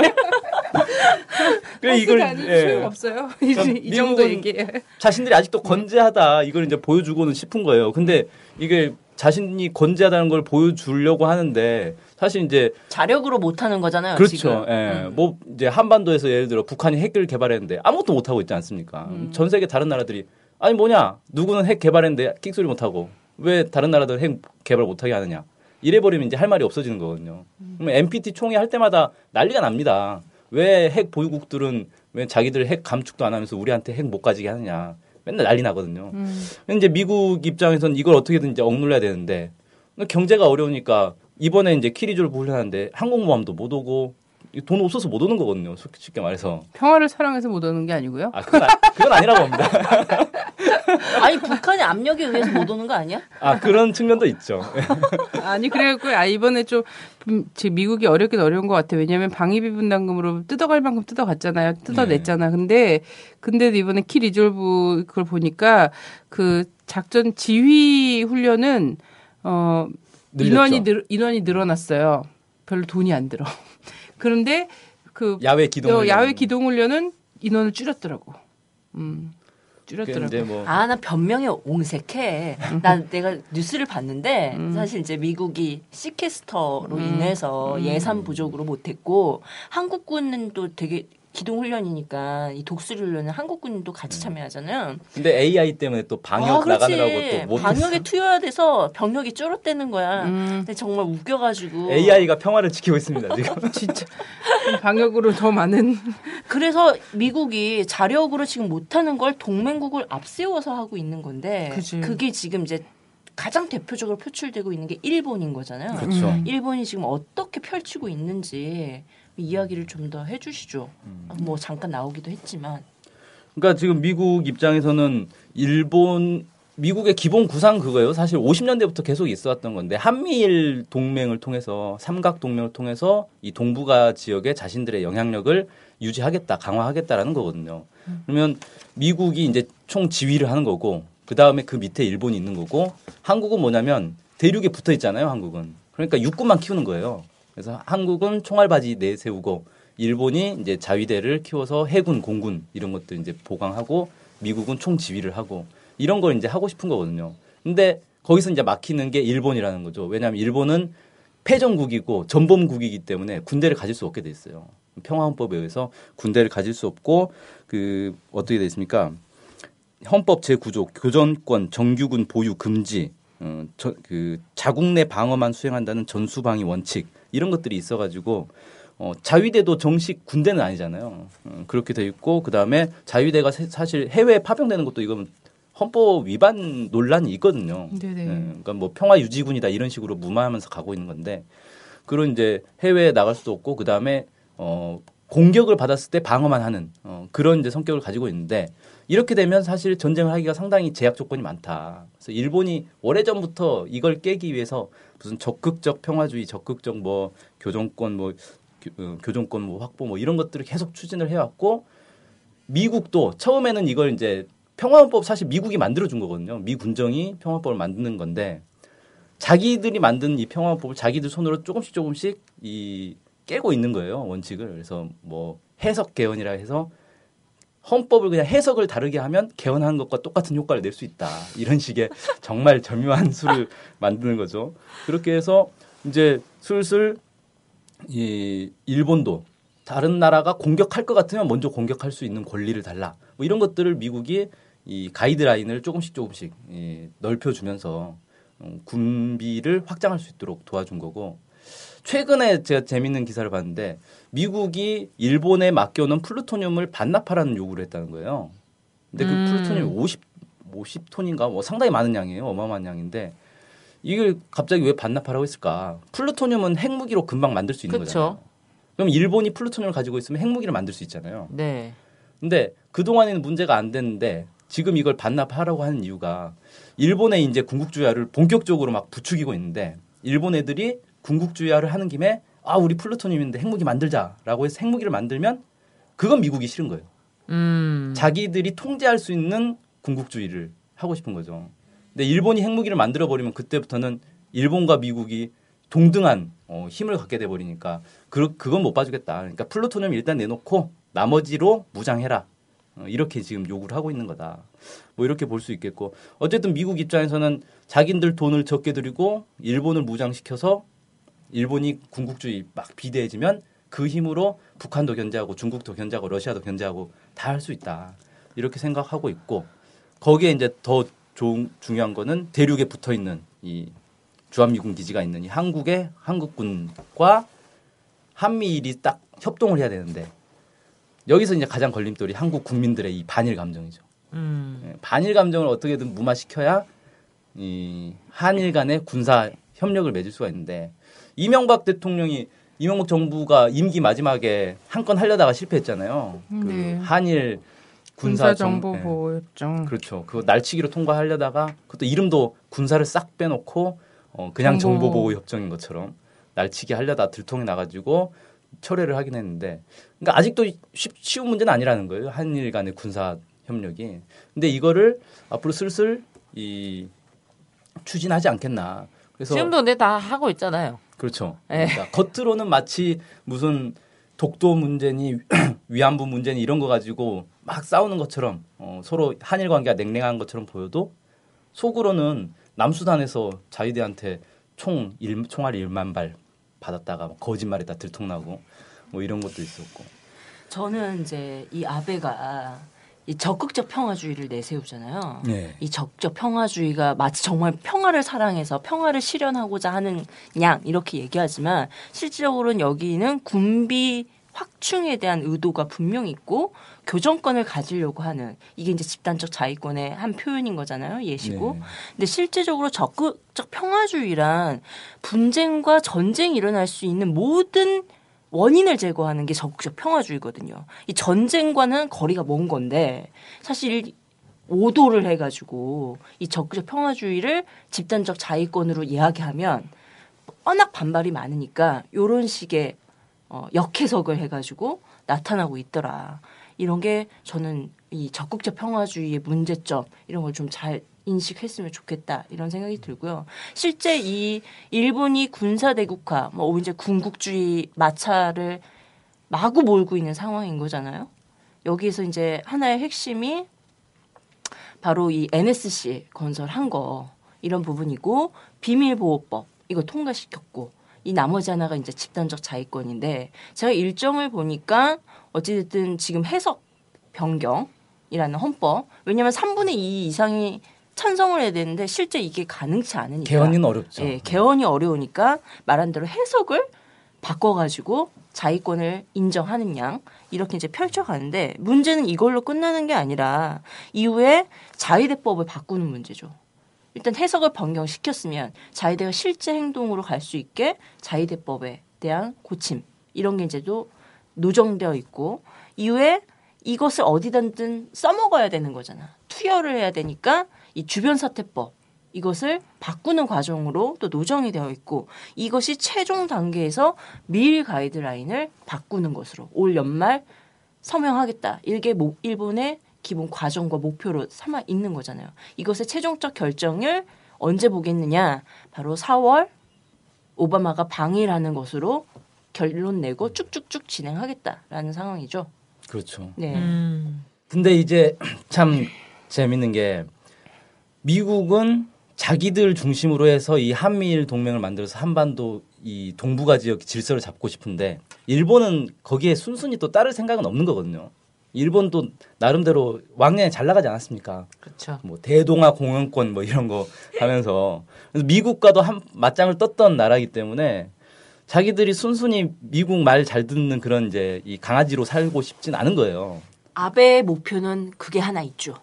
그래 이걸 예. 없어요. 이 정도 얘기예요. 자신들이 아직도 건재하다 이걸 이제 보여주고는 싶은 거예요. 근데 이게 자신이 건재하다는 걸 보여주려고 하는데 사실 이제 자력으로 못 하는 거잖아요. 그렇죠. 지금. 예. 뭐 이제 한반도에서 예를 들어 북한이 핵을 개발했는데 아무것도 못 하고 있지 않습니까? 전 세계 다른 나라들이 아니 뭐냐 누구는 핵 개발했는데 끽소리 못 하고 왜 다른 나라들 핵 개발 못 하게 하느냐 이래 버리면 이제 할 말이 없어지는 거거든요. 그러면 NPT 총회 할 때마다 난리가 납니다. 왜 핵 보유국들은 왜 자기들 핵 감축도 안 하면서 우리한테 핵 못 가지게 하느냐. 맨날 난리 나거든요. 이제 미국 입장에서는 이걸 어떻게든 이제 억눌러야 되는데 경제가 어려우니까 이번에 이제 키리조를 부르려는데 항공모함도 못 오고 돈 없어서 못 오는 거거든요. 쉽게 말해서. 평화를 사랑해서 못 오는 게 아니고요. 아, 그건 아니라고 합니다. 아니 북한의 압력에 의해서 못 오는 거 아니야? 아 그런 측면도 있죠. 아니 그래갖고 이번에 좀 지금 미국이 어렵긴 어려운 것 같아. 왜냐하면 방위비 분담금으로 뜯어갈 만큼 뜯어갔잖아요. 뜯어냈잖아. 근데 이번에 키 리졸브 그걸 보니까 그 작전 지휘 훈련은 인원이 늘어났어요. 별로 돈이 안 들어. 그런데 그 야외 기동 훈련은 인원을 줄였더라고. 줄였더라고. 아, 나 변명에 옹색해. 내가 뉴스를 봤는데 사실 이제 미국이 시캐스터로 인해서 예산 부족으로 못했고 한국군은 또 되게 기동훈련이니까 이 독수리훈련은 한국군도 같이 참여하잖아요. 근데 AI 때문에 또 방역 나가느라고 또 방역에 투여해야 돼서 병력이 쫄아대는 거야. 근데 정말 웃겨가지고 AI가 평화를 지키고 있습니다 지금. 진짜 방역으로 더 많은. 그래서 미국이 자력으로 지금 못하는 걸 동맹국을 앞세워서 하고 있는 건데 그게 지금 이제 가장 대표적으로 표출되고 있는 게 일본인 거잖아요. 그렇죠. 일본이 지금 어떻게 펼치고 있는지. 이야기를 좀 더 해주시죠. 뭐 잠깐 나오기도 했지만. 그러니까 지금 미국 입장에서는 미국의 기본 구상 그거예요. 사실 50년대부터 계속 있어왔던 건데 한미일 동맹을 통해서 삼각 동맹을 통해서 이 동북아 지역에 자신들의 영향력을 유지하겠다, 강화하겠다라는 거거든요. 그러면 미국이 이제 총 지휘를 하는 거고 그 다음에 그 밑에 일본이 있는 거고 한국은 뭐냐면 대륙에 붙어 있잖아요. 한국은 그러니까 육군만 키우는 거예요. 그래서 한국은 총알바지 내세우고 일본이 이제 자위대를 키워서 해군, 공군 이런 것도 이제 보강하고 미국은 총 지휘를 하고 이런 걸 이제 하고 싶은 거거든요. 근데 거기서 이제 막히는 게 일본이라는 거죠. 왜냐하면 일본은 패전국이고 전범국이기 때문에 군대를 가질 수 없게 돼 있어요. 평화헌법에 의해서 군대를 가질 수 없고 그 어떻게 돼 있습니까? 헌법 제9조 교전권 정규군 보유 금지, 자국 내 방어만 수행한다는 전수방위 원칙. 이런 것들이 있어가지고 자위대도 정식 군대는 아니잖아요. 그렇게 돼 있고 그다음에 자위대가 사실 해외에 파병되는 것도 이건 헌법 위반 논란이 있거든요. 네, 그러니까 뭐 평화 유지군이다 이런 식으로 무마하면서 가고 있는 건데 그런 이제 해외에 나갈 수도 없고 그다음에 공격을 받았을 때 방어만 하는 그런 이제 성격을 가지고 있는데 이렇게 되면 사실 전쟁을 하기가 상당히 제약 조건이 많다. 그래서 일본이 오래전부터 이걸 깨기 위해서 무슨 적극적 평화주의, 적극적 뭐 교정권 뭐 교정권 뭐 확보 뭐 이런 것들을 계속 추진을 해왔고 미국도 처음에는 이걸 이제 평화헌법 사실 미국이 만들어준 거거든요. 미 군정이 평화헌법을 만드는 건데 자기들이 만든 이 평화법을 자기들 손으로 조금씩 이 깨고 있는 거예요, 원칙을. 그래서 뭐 해석 개헌이라 해서 헌법을 그냥 해석을 다르게 하면 개헌하는 것과 똑같은 효과를 낼 수 있다. 이런 식의 정말 절묘한 수를 만드는 거죠. 그렇게 해서 이제 슬슬 이 일본도 다른 나라가 공격할 것 같으면 먼저 공격할 수 있는 권리를 달라. 뭐 이런 것들을 미국이 이 가이드라인을 조금씩 이 넓혀주면서 군비를 확장할 수 있도록 도와준 거고, 최근에 제가 재밌는 기사를 봤는데 미국이 일본에 맡겨놓은 플루토늄을 반납하라는 요구를 했다는 거예요. 근데 그 플루토늄 50톤인가 뭐 상당히 많은 양이에요. 어마어마한 양인데 이걸 갑자기 왜 반납하라고 했을까? 플루토늄은 핵무기로 금방 만들 수 있는 그쵸. 거잖아요. 그럼 일본이 플루토늄을 가지고 있으면 핵무기를 만들 수 있잖아요. 네. 근데 그동안에는 문제가 안 됐는데 지금 이걸 반납하라고 하는 이유가 일본의 이제 군국주의화를 본격적으로 막 부추기고 있는데 일본 애들이 군국주의화를 하는 김에 아 우리 플루토늄인데 핵무기 만들자라고 해서 핵무기를 만들면 그건 미국이 싫은 거예요. 자기들이 통제할 수 있는 군국주의를 하고 싶은 거죠. 근데 일본이 핵무기를 만들어 버리면 그때부터는 일본과 미국이 동등한 힘을 갖게 돼 버리니까 그건 못 봐주겠다. 그러니까 플루토늄 일단 내놓고 나머지로 무장해라. 이렇게 지금 요구를 하고 있는 거다. 뭐 이렇게 볼 수 있겠고, 어쨌든 미국 입장에서는 자기들 돈을 적게 들이고 일본을 무장시켜서 일본이 군국주의 막 비대해지면 그 힘으로 북한도 견제하고 중국도 견제하고 러시아도 견제하고 다 할 수 있다. 이렇게 생각하고 있고, 거기에 이제 더 중요한 거는 대륙에 붙어 있는 이 주한미군 기지가 있는 이 한국의 한국군과 한미일이 딱 협동을 해야 되는데. 여기서 이제 가장 걸림돌이 한국 국민들의 이 반일 감정이죠. 반일 감정을 어떻게든 무마시켜야 이 한일 간의 군사 협력을 맺을 수가 있는데, 이명박 정부가 임기 마지막에 한 건 하려다가 실패했잖아요. 네. 그 한일 군사정보보호협정. 네. 그렇죠. 그거 날치기로 통과하려다가 그것도 이름도 군사를 싹 빼놓고 그냥 정보보호협정인 것처럼 날치기 하려다 들통이 나가지고 철회를 하긴 했는데, 그러니까 아직도 쉬운 문제는 아니라는 거예요. 한일 간의 군사 협력이. 근데 이거를 앞으로 슬슬 추진하지 않겠나. 그래서 지금도 근데 다 하고 있잖아요. 그렇죠. 그러니까 겉으로는 마치 무슨 독도 문제니 위안부 문제니 이런 거 가지고 막 싸우는 것처럼 서로 한일 관계가 냉랭한 것처럼 보여도 속으로는 남수단에서 자위대한테 총알 1만 발 받았다가 거짓말에다 들통나고 뭐 이런 것도 있었고. 저는 이제 이 아베가 이 적극적 평화주의를 내세우잖아요. 네. 이 적극적 평화주의가 마치 정말 평화를 사랑해서 평화를 실현하고자 하는 양 이렇게 얘기하지만 실질적으로는 여기는 군비 확충에 대한 의도가 분명히 있고 교정권을 가지려고 하는, 이게 이제 집단적 자위권의 한 표현인 거잖아요. 예시고. 네. 근데 실제적으로 적극적 평화주의란 분쟁과 전쟁이 일어날 수 있는 모든 원인을 제거하는 게 적극적 평화주의거든요. 이 전쟁과는 거리가 먼 건데 사실 오도를 해가지고 이 적극적 평화주의를 집단적 자위권으로 이야기하면 워낙 반발이 많으니까 이런 식의 역해석을 해가지고 나타나고 있더라. 이런 게 저는 이 적극적 평화주의의 문제점 이런 걸 좀 잘 인식했으면 좋겠다 이런 생각이 들고요. 실제 이 일본이 군사대국화 뭐 이제 군국주의 마찰을 마구 몰고 있는 상황인 거잖아요. 여기에서 이제 하나의 핵심이 바로 이 NSC 건설한 거 이런 부분이고, 비밀보호법 이거 통과시켰고, 이 나머지 하나가 이제 집단적 자위권인데, 제가 일정을 보니까 어찌됐든 지금 해석 변경이라는 헌법, 왜냐하면 3분의 2 이상이 찬성을 해야 되는데 실제 이게 가능치 않으니까 개헌이 어렵죠. 예, 개헌이 어려우니까 말한 대로 해석을 바꿔가지고 자위권을 인정하는 양 이렇게 이제 펼쳐가는데, 문제는 이걸로 끝나는 게 아니라 이후에 자위대법을 바꾸는 문제죠. 일단 해석을 변경시켰으면 자위대가 실제 행동으로 갈 수 있게 자위대법에 대한 고침 이런 게 이제도 노정되어 있고, 이후에 이것을 어디든든 써먹어야 되는 거잖아. 투여를 해야 되니까 이 주변사태법 이것을 바꾸는 과정으로 또 노정이 되어 있고, 이것이 최종 단계에서 미일 가이드라인을 바꾸는 것으로 올 연말 서명하겠다. 이게 일본의 기본 과정과 목표로 삼아 있는 거잖아요. 이것의 최종적 결정을 언제 보겠느냐. 바로 4월 오바마가 방일하는 것으로 결론 내고 쭉쭉쭉 진행하겠다라는 상황이죠. 그렇죠. 네. 근데 이제 참 재밌는 게 미국은 자기들 중심으로 해서 이 한미일 동맹을 만들어서 한반도 이 동북아 지역 질서를 잡고 싶은데 일본은 거기에 순순히 또 따를 생각은 없는 거거든요. 일본도 나름대로 왕년에 잘 나가지 않았습니까? 그렇죠. 뭐 대동아 공영권 뭐 이런 거 하면서 그래서 미국과도 한 맞짱을 떴던 나라이기 때문에 자기들이 순순히 미국 말 잘 듣는 그런 이제 이 강아지로 살고 싶진 않은 거예요. 아베의 목표는 그게 하나 있죠.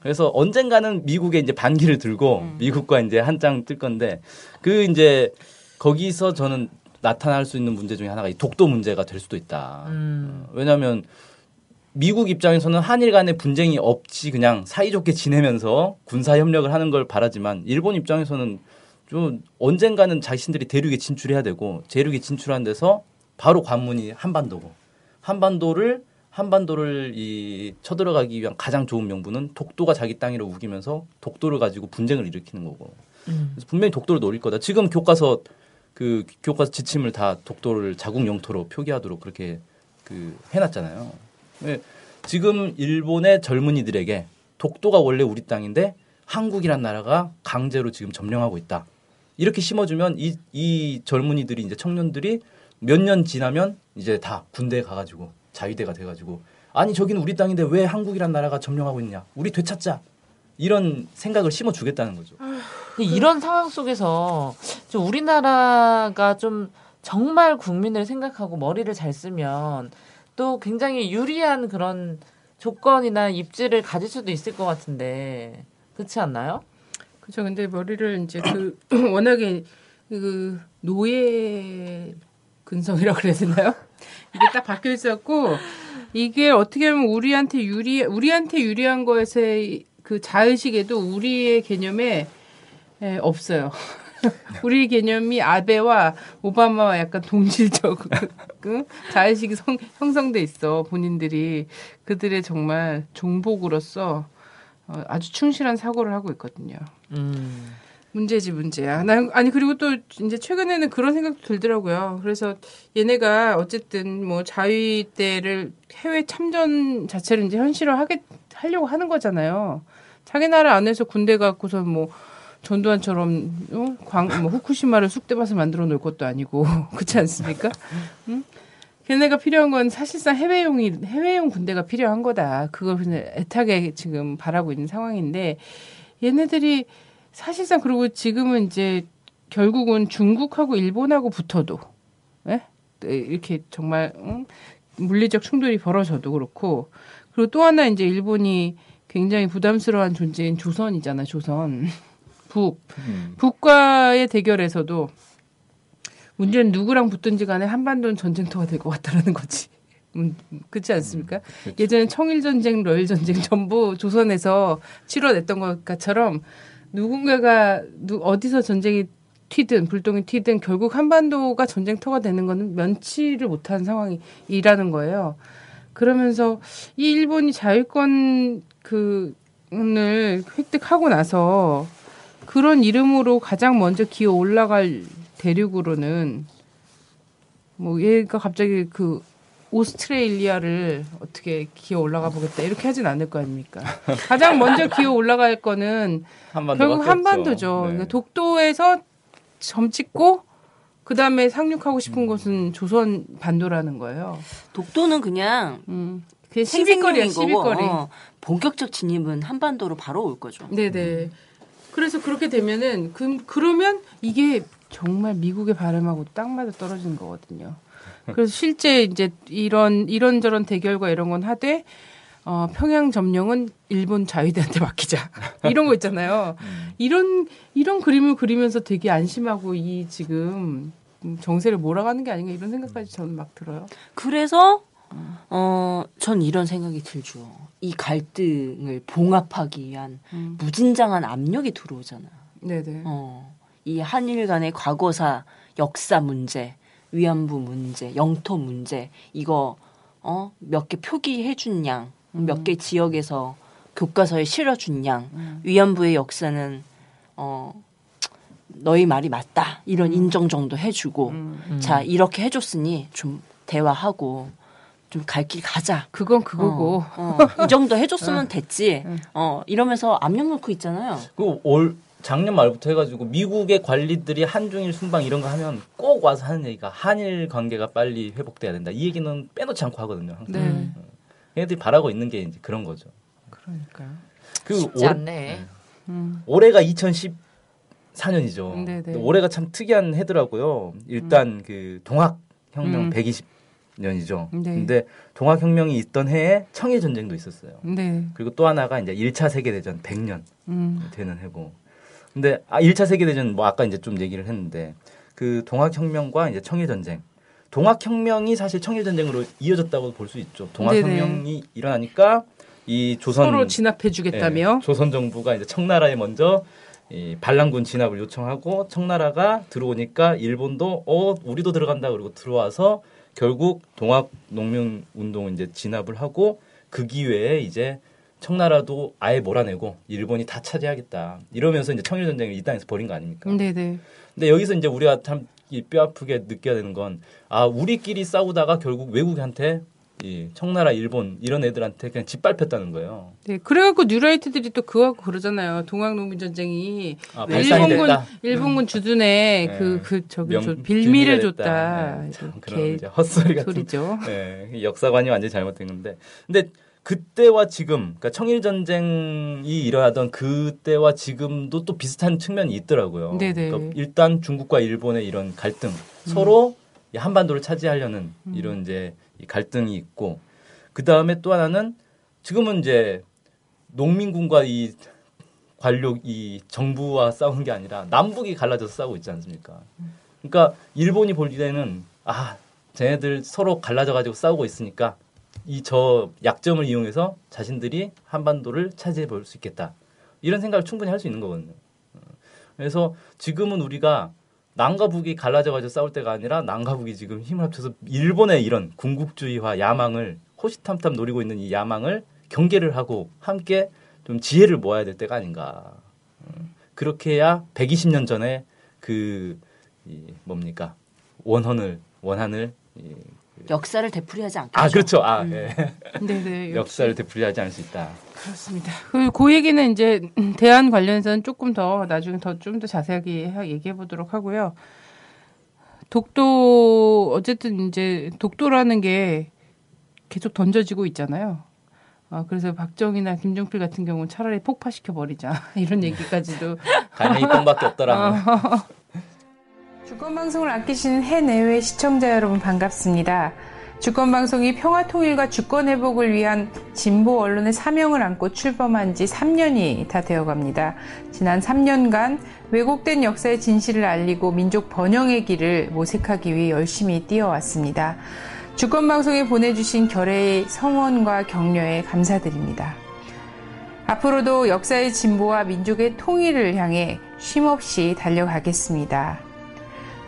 그래서 언젠가는 미국에 이제 반기를 들고 미국과 이제 한장 뜰 건데 그 이제 거기서 저는 나타날 수 있는 문제 중에 하나가 이 독도 문제가 될 수도 있다. 왜냐하면 미국 입장에서는 한일 간의 분쟁이 없이 그냥 사이좋게 지내면서 군사 협력을 하는 걸 바라지만 일본 입장에서는 좀 언젠가는 자신들이 대륙에 진출해야 되고 대륙에 진출한 데서 바로 관문이 한반도고 한반도를 이 쳐들어가기 위한 가장 좋은 명분은 독도가 자기 땅이라고 우기면서 독도를 가지고 분쟁을 일으키는 거고 그래서 분명히 독도를 노릴 거다. 지금 교과서 지침을 다 독도를 자국 영토로 표기하도록 그렇게 그 해놨잖아요. 지금 일본의 젊은이들에게 독도가 원래 우리 땅인데 한국이란 나라가 강제로 지금 점령하고 있다. 이렇게 심어주면 이 젊은이들이 이제 청년들이 몇 년 지나면 이제 다 군대에 가가지고 자위대가 돼가지고 아니 저기는 우리 땅인데 왜 한국이란 나라가 점령하고 있냐? 우리 되찾자. 이런 생각을 심어주겠다는 거죠. 이런 상황 속에서 좀 우리나라가 좀 정말 국민을 생각하고 머리를 잘 쓰면 또 굉장히 유리한 그런 조건이나 입지를 가질 수도 있을 것 같은데 그렇지 않나요? 그렇죠. 근데 머리를 이제 워낙에 그 노예 근성이라고 그래야 되나요? 이게 딱 박혀 있었고 이게 어떻게 보면 우리한테 유리한 거에서의 그 자의식에도 우리의 개념에 없어요. 우리 개념이 아베와 오바마와 약간 동질적 자의식이 형성돼 있어. 본인들이 그들의 정말 종복으로서 아주 충실한 사고를 하고 있거든요. 문제지 문제야. 아니 그리고 또 이제 최근에는 그런 생각도 들더라고요. 그래서 얘네가 어쨌든 뭐 자위대를 해외 참전 자체를 이제 현실화하려고 하는 거잖아요. 자기 나라 안에서 군대 갖고서 뭐 전두환처럼 후쿠시마를 쑥대밭을 만들어 놓을 것도 아니고 그렇지 않습니까? 응? 걔네가 필요한 건 사실상 해외용 군대가 필요한 거다. 그걸 그냥 애타게 지금 바라고 있는 상황인데 얘네들이 사실상 그리고 지금은 이제 결국은 중국하고 일본하고 붙어도 예? 이렇게 정말 물리적 충돌이 벌어져도 그렇고 그리고 또 하나 이제 일본이 굉장히 부담스러운 존재인 조선이잖아. 조선 북과의 대결에서도 문제는 누구랑 붙든지 간에 한반도는 전쟁터가 될 것 같다라는 거지. 그렇지 않습니까? 예전에 청일전쟁, 러일전쟁 전부 조선에서 치러냈던 것처럼 누군가가 어디서 전쟁이 튀든 불똥이 튀든 결국 한반도가 전쟁터가 되는 거는 면치를 못한 상황이라는 거예요. 그러면서 이 일본이 자유권을 획득하고 나서 그런 이름으로 가장 먼저 기어 올라갈 대륙으로는 뭐 얘가 갑자기 그 오스트레일리아를 어떻게 기어 올라가 보겠다 이렇게 하진 않을 거 아닙니까? 가장 먼저 기어 올라갈 거는 결국 한반도죠. 네. 그러니까 독도에서 점 찍고 그다음에 상륙하고 싶은 곳은 조선 반도라는 거예요. 독도는 그냥 시비거리야, 시비거리. 본격적 진입은 한반도로 바로 올 거죠. 네네. 그래서 그렇게 되면은 그러면 이게 정말 미국의 발음하고 딱 맞아 떨어지는 거거든요. 그래서 실제 이제 이런저런 대결과 이런 건 하되 평양 점령은 일본 자위대한테 맡기자 이런 거 있잖아요. 이런 그림을 그리면서 되게 안심하고 이 지금 정세를 몰아가는 게 아닌가 이런 생각까지 저는 막 들어요. 그래서 전 이런 생각이 들죠. 이 갈등을 봉합하기 위한 무진장한 압력이 들어오잖아. 네네. 이 한일 간의 과거사, 역사 문제, 위안부 문제, 영토 문제 이거 몇 개 표기해 준 양, 몇 개 지역에서 교과서에 실어 준 양, 위안부의 역사는 너희 말이 맞다 이런 인정 정도 해주고 자 이렇게 해줬으니 좀 대화하고 좀 갈 길 가자. 그건 그거고 이 정도 해줬으면 됐지. 이러면서 압력 놓고 있잖아요. 그 올 작년 말부터 해가지고 미국의 관리들이 한중일 순방 이런 거 하면 꼭 와서 하는 얘기가 한일 관계가 빨리 회복돼야 된다. 이 얘기는 빼놓지 않고 하거든요. 항상. 네. 얘네들이 바라고 있는 게 이제 그런 거죠. 그러니까요. 쉽지 않네. 올해가 2014년이죠. 네네. 올해가 참 특이한 해더라고요. 일단 그 동학혁명 120년이죠. 네. 근데 동학혁명이 있던 해에 청일전쟁도 있었어요. 네. 그리고 또 하나가 이제 1차 세계대전 100년 되는 해고. 근데 1차 세계대전 뭐 아까 이제 좀 얘기를 했는데 그 동학혁명과 이제 청일전쟁. 동학혁명이 사실 청일전쟁으로 이어졌다고 볼 수 있죠. 동학혁명이 네네. 일어나니까 이 조선 서로 진압해주겠다며 예, 조선 정부가 이제 청나라에 먼저 이 반란군 진압을 요청하고 청나라가 들어오니까 일본도 우리도 들어간다 그러고 들어와서 결국 동학농민운동을 이제 진압을 하고 그 기회에 이제 청나라도 아예 몰아내고 일본이 다 차지하겠다 이러면서 이제 청일전쟁을 이 땅에서 벌인 거 아닙니까? 네네. 근데 여기서 이제 우리가 참 이 뼈아프게 느껴야 되는 건 우리끼리 싸우다가 결국 외국한테 이 청나라, 일본 이런 애들한테 그냥 짓밟혔다는 거예요. 네, 그래갖고 뉴라이트들이 또 그거하고 그러잖아요. 동학농민전쟁이 일본군 주둔에 그 빌미를 줬다. 네, 참, 그런 이제 헛소리 같은 소리죠. 네, 역사관이 완전히 잘못된 건데. 근데 그때와 지금, 그러니까 청일전쟁이 일어나던 그때와 지금도 또 비슷한 측면이 있더라고요. 네네. 그러니까 일단 중국과 일본의 이런 갈등, 서로 한반도를 차지하려는 이런 이제 갈등이 있고 그 다음에 또 하나는 지금은 이제 농민군과 이 관료 이 정부와 싸우는 게 아니라 남북이 갈라져서 싸우고 있지 않습니까? 그러니까 일본이 볼 때는 쟤네들 서로 갈라져 가지고 싸우고 있으니까 이 저 약점을 이용해서 자신들이 한반도를 차지해 볼 수 있겠다 이런 생각을 충분히 할 수 있는 거거든요. 그래서 지금은 우리가 남과 북이 갈라져가지고 싸울 때가 아니라 남과 북이 지금 힘을 합쳐서 일본의 이런 군국주의와 야망을 호시탐탐 노리고 있는 이 야망을 경계를 하고 함께 좀 지혜를 모아야 될 때가 아닌가. 그렇게 해야 120년 전에 원한을 역사를 되풀이하지 않겠죠. 그렇죠. 네. 역사를 되풀이하지 않을 수 있다. 그렇습니다. 그 얘기는 이제 대안 관련해서는 조금 더 나중에 좀 더 자세하게 얘기해 보도록 하고요. 독도 어쨌든 이제 독도라는 게 계속 던져지고 있잖아요. 그래서 박정희나 김종필 같은 경우는 차라리 폭파시켜 버리자 이런 얘기까지도 가만히 이뿐밖에 없더라. 주권방송을 아끼시는 해내외 시청자 여러분 반갑습니다. 주권방송이 평화통일과 주권회복을 위한 진보 언론의 사명을 안고 출범한 지 3년이 다 되어갑니다. 지난 3년간 왜곡된 역사의 진실을 알리고 민족 번영의 길을 모색하기 위해 열심히 뛰어왔습니다. 주권방송에 보내주신 결의의 성원과 격려에 감사드립니다. 앞으로도 역사의 진보와 민족의 통일을 향해 쉼없이 달려가겠습니다.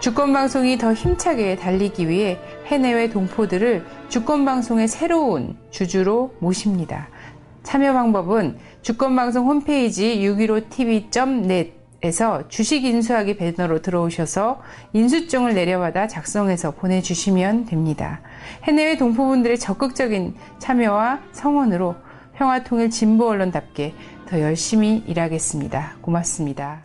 주권방송이 더 힘차게 달리기 위해 해내외 동포들을 주권방송의 새로운 주주로 모십니다. 참여 방법은 주권방송 홈페이지 615tv.net에서 주식 인수하기 배너로 들어오셔서 인수증을 내려받아 작성해서 보내주시면 됩니다. 해내외 동포분들의 적극적인 참여와 성원으로 평화통일 진보 언론답게 더 열심히 일하겠습니다. 고맙습니다.